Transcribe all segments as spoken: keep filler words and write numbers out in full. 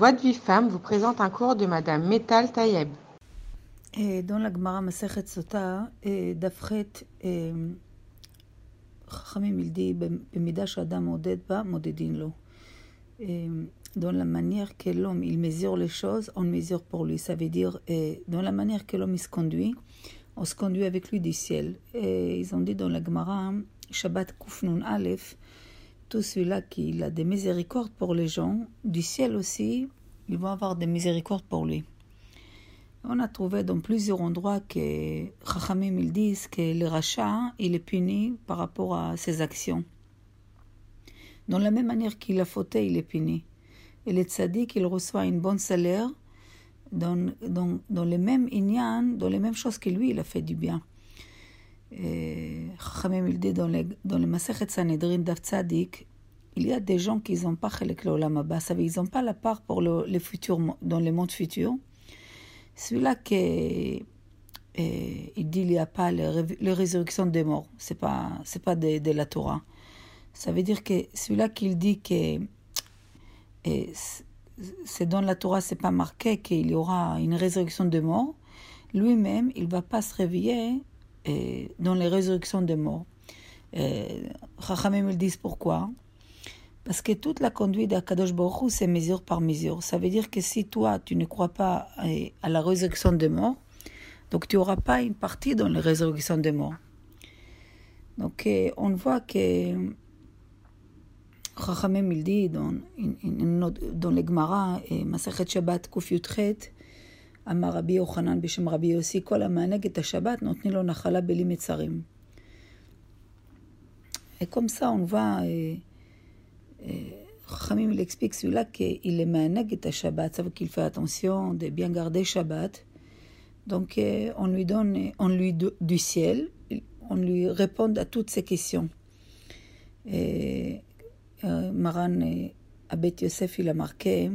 Voix de vie femme vous présente un cours de Madame Métal Taïeb. Et dans la Gemara Masechet Sota, d'Afret, Chachamim il dit Bemida shadam moded ba modedin lo. Dans la manière que l'homme il mesure les choses, on mesure pour lui. Ça veut dire et dans la manière que l'homme il se conduit, on se conduit avec lui du ciel. Et ils ont dit dans la Gemara Shabbat Kufnun Aleph, tout celui-là qui a des miséricordes pour les gens, du ciel aussi, ils vont avoir des miséricordes pour lui. On a trouvé dans plusieurs endroits que Chachamim, ils disent que le rachat, il est puni par rapport à ses actions. Dans la même manière qu'il a fauté, il est puni. Et le tzaddik, il reçoit un bon salaire dans, dans, dans les mêmes inyan, dans les mêmes choses que lui, il a fait du bien. Chachamim, il dit dans le, dans le Maseret Sanhedrin d'Af Tzadik, il y a des gens qui n'ont pas chelek l'olam haba, ils n'ont pas la part pour le, le futur, dans le monde futur. Celui-là qui eh, il dit il n'y a pas la résurrection des morts, c'est pas c'est pas de, de la Torah. Ça veut dire que celui-là qui dit que eh, c'est dans la Torah, c'est pas marqué qu'il y aura une résurrection des morts, lui-même il va pas se réveiller Et dans les résurrections des morts. Chachamim me disent pourquoi. Parce que toute la conduite de Kaddosh Baruch Hu, c'est mesure par mesure. Ça veut dire que si toi, tu ne crois pas à la résurrection des morts, donc tu n'auras pas une partie dans la résurrection des morts. Donc on voit que Chachamim il dit dans, dans les Gemara, Masechet Shabbat Kuf Yutchet, אמר רבי יוחנן בשם רבי יוסי, כל המענג את השבת נותני לו נחלה בלי מצרים. Comme ça, on va... חכמים, il explique celui-là qu'il מענג את השבת, ça veut qu'il fait attention de bien garder Shabbat. Donc, on lui donne, on lui du ciel, on lui répond à toutes ses questions. Maran, à Beth Yosef, il a marqué...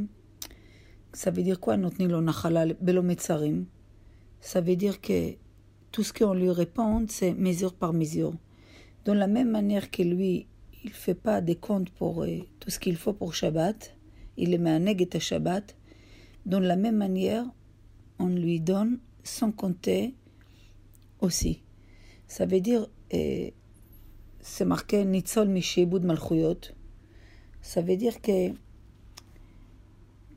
Ça veut dire quoi, notni lo nachala belo metzarim? Ça veut dire que tout ce qu'on lui répond, c'est mesure par mesure. Dans la même manière que lui, il ne fait pas des comptes pour euh, tout ce qu'il faut pour Shabbat, il est me'aneg et Shabbat. Dans la même manière, on lui donne sans compter aussi. Ça veut dire, euh, c'est marqué nitzol mishiboud malchuyot. Ça veut dire que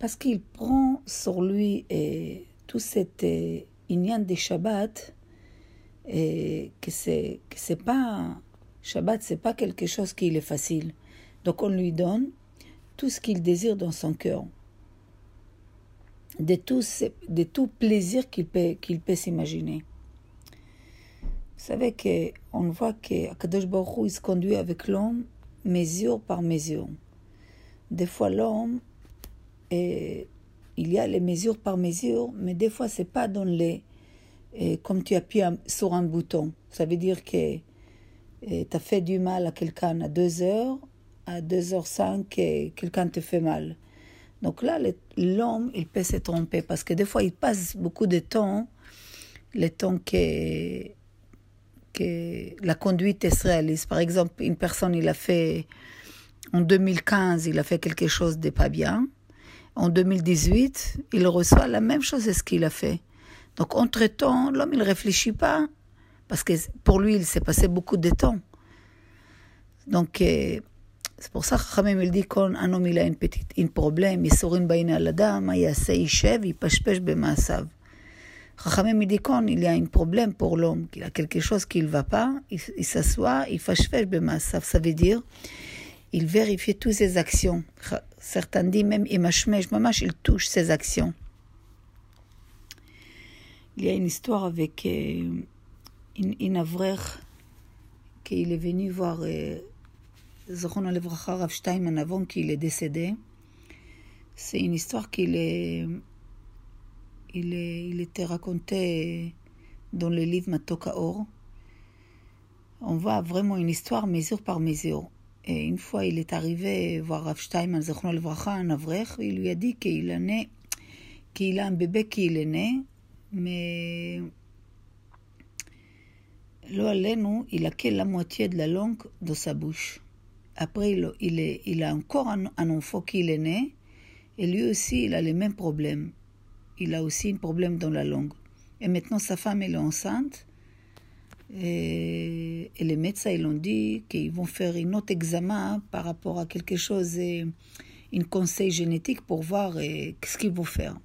parce qu'il prend sur lui eh, tout cet eh, inyan des Shabbat, eh, que c'est que c'est pas Shabbat, c'est pas quelque chose qui est facile. Donc on lui donne tout ce qu'il désire dans son cœur, de tout de tout plaisir qu'il peut qu'il peut s'imaginer. Vous savez que on voit que Kadosh Baruch Hu il se conduit avec l'homme mesure par mesure. Des fois l'homme Et il y a les mesures par mesure, mais des fois, ce n'est pas dans les... Comme tu appuies sur un bouton. Ça veut dire que tu as fait du mal à quelqu'un à deux heures, à deux heures cinq, quelqu'un te fait mal. Donc là, le, l'homme, il peut se tromper, parce que des fois, il passe beaucoup de temps, le temps que, que la conduite se réalise. Par exemple, une personne, il a fait... En deux mille quinze, il a fait quelque chose de pas bien. En deux mille dix-huit, il reçoit la même chose que ce qu'il a fait. Donc, entre-temps, l'homme, il ne réfléchit pas, parce que pour lui, il s'est passé beaucoup de temps. Donc, c'est pour ça que Chachamim, il dit qu'un homme, il a une petite, un problème, il sourit bien à la dame, il se yishev, il pashpesh b'maasav. Chachamim, il dit qu'il y a un problème pour l'homme, qu'il y a quelque chose qui ne va pas, il, il s'assoit, il pashpesh b'maasav. Ça veut dire... Il vérifie toutes ses actions. Certains disent même, il touche ses actions. Il y a une histoire avec euh, un avrech qui est venu voir Zochron Levracha Rav Steinman avant qu'il est décédé. C'est une histoire qu'il est, il est, il était racontée dans le livre Matok Haor. On voit vraiment une histoire mesure par mesure. Et une fois, il est arrivé voir Rav Steinman, Zochron Levracha, un avrech, il lui a dit qu'il a, né, qu'il a un bébé qui est né, mais il a que la moitié de la langue dans sa bouche. Après, il, il, est, il a encore un, un enfant qui est né, Et lui aussi, il a les mêmes problèmes. Il a aussi un problème dans la langue. Et maintenant, sa femme, elle est enceinte. Et, et les médecins, ils ont dit qu'ils vont faire un autre examen par rapport à quelque chose, un conseil génétique pour voir et, ce qu'ils vont faire.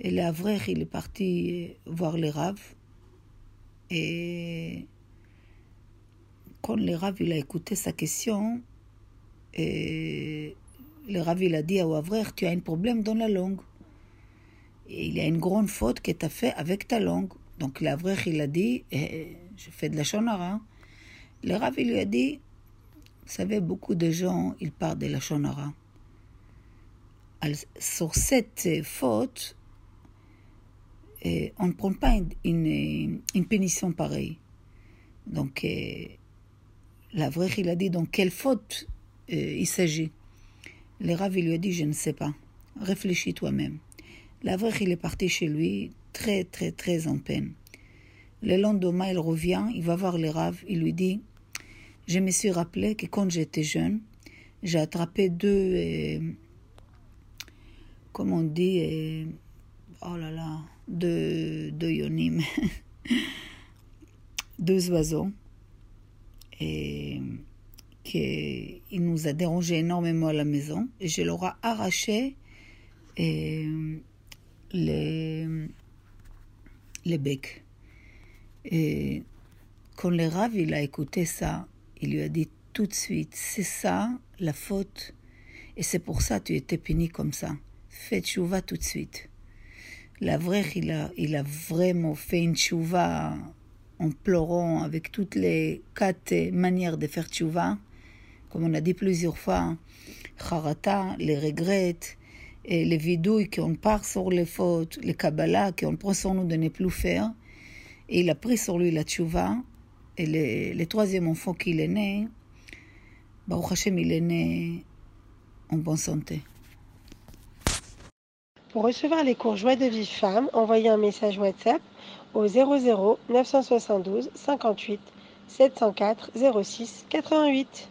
Et l'Avrech, il est parti voir les raves. Et quand le rav il a écouté sa question, et le rav il a dit à Avrech, tu as un problème dans la langue. Et il y a une grande faute que tu as fait avec ta langue. Donc l'Avrech il a dit, eh, je fais de la shonara. Le rav il lui a dit, vous savez, beaucoup de gens ils parlent de la shonara. Alors, sur cette faute, et on ne prend pas une, une, une pénition pareille. Donc, eh, l'Avrech, il a dit, donc, quelle faute eh, il s'agit ? Le rav, il lui a dit, je ne sais pas. Réfléchis toi-même. L'Avrech, il est parti chez lui, très, très, très en peine. Le lendemain, il revient, il va voir le rav, il lui dit, je me suis rappelé que quand j'étais jeune, j'ai attrapé deux, eh, comment on dit, eh, oh là là, deux, deux yonim, deux oiseaux, et qu'il nous a dérangé énormément à la maison. Et je leur ai arraché et, les, les becs. Et quand le rav il a écouté ça, il lui a dit tout de suite, c'est ça la faute, et c'est pour ça que tu étais puni comme ça. Fais tchouva tout de suite. L'Avrech, il a, il a vraiment fait une tchouva en pleurant avec toutes les quatre manières de faire tchouva. Comme on a dit plusieurs fois, charata, les regrets, et les vidouilles qu'on part sur les fautes, les kabbalah qu'on prend sur nous de ne plus faire. Et il a pris sur lui la tchouva. Et le, le troisième enfant qu'il est né, Baruch Hashem, il est né en bonne santé. Pour recevoir les cours Joie de vie femme, envoyez un message WhatsApp au zéro zéro neuf cent soixante-douze cinquante-huit sept cent quatre zéro six quatre-vingt-huit.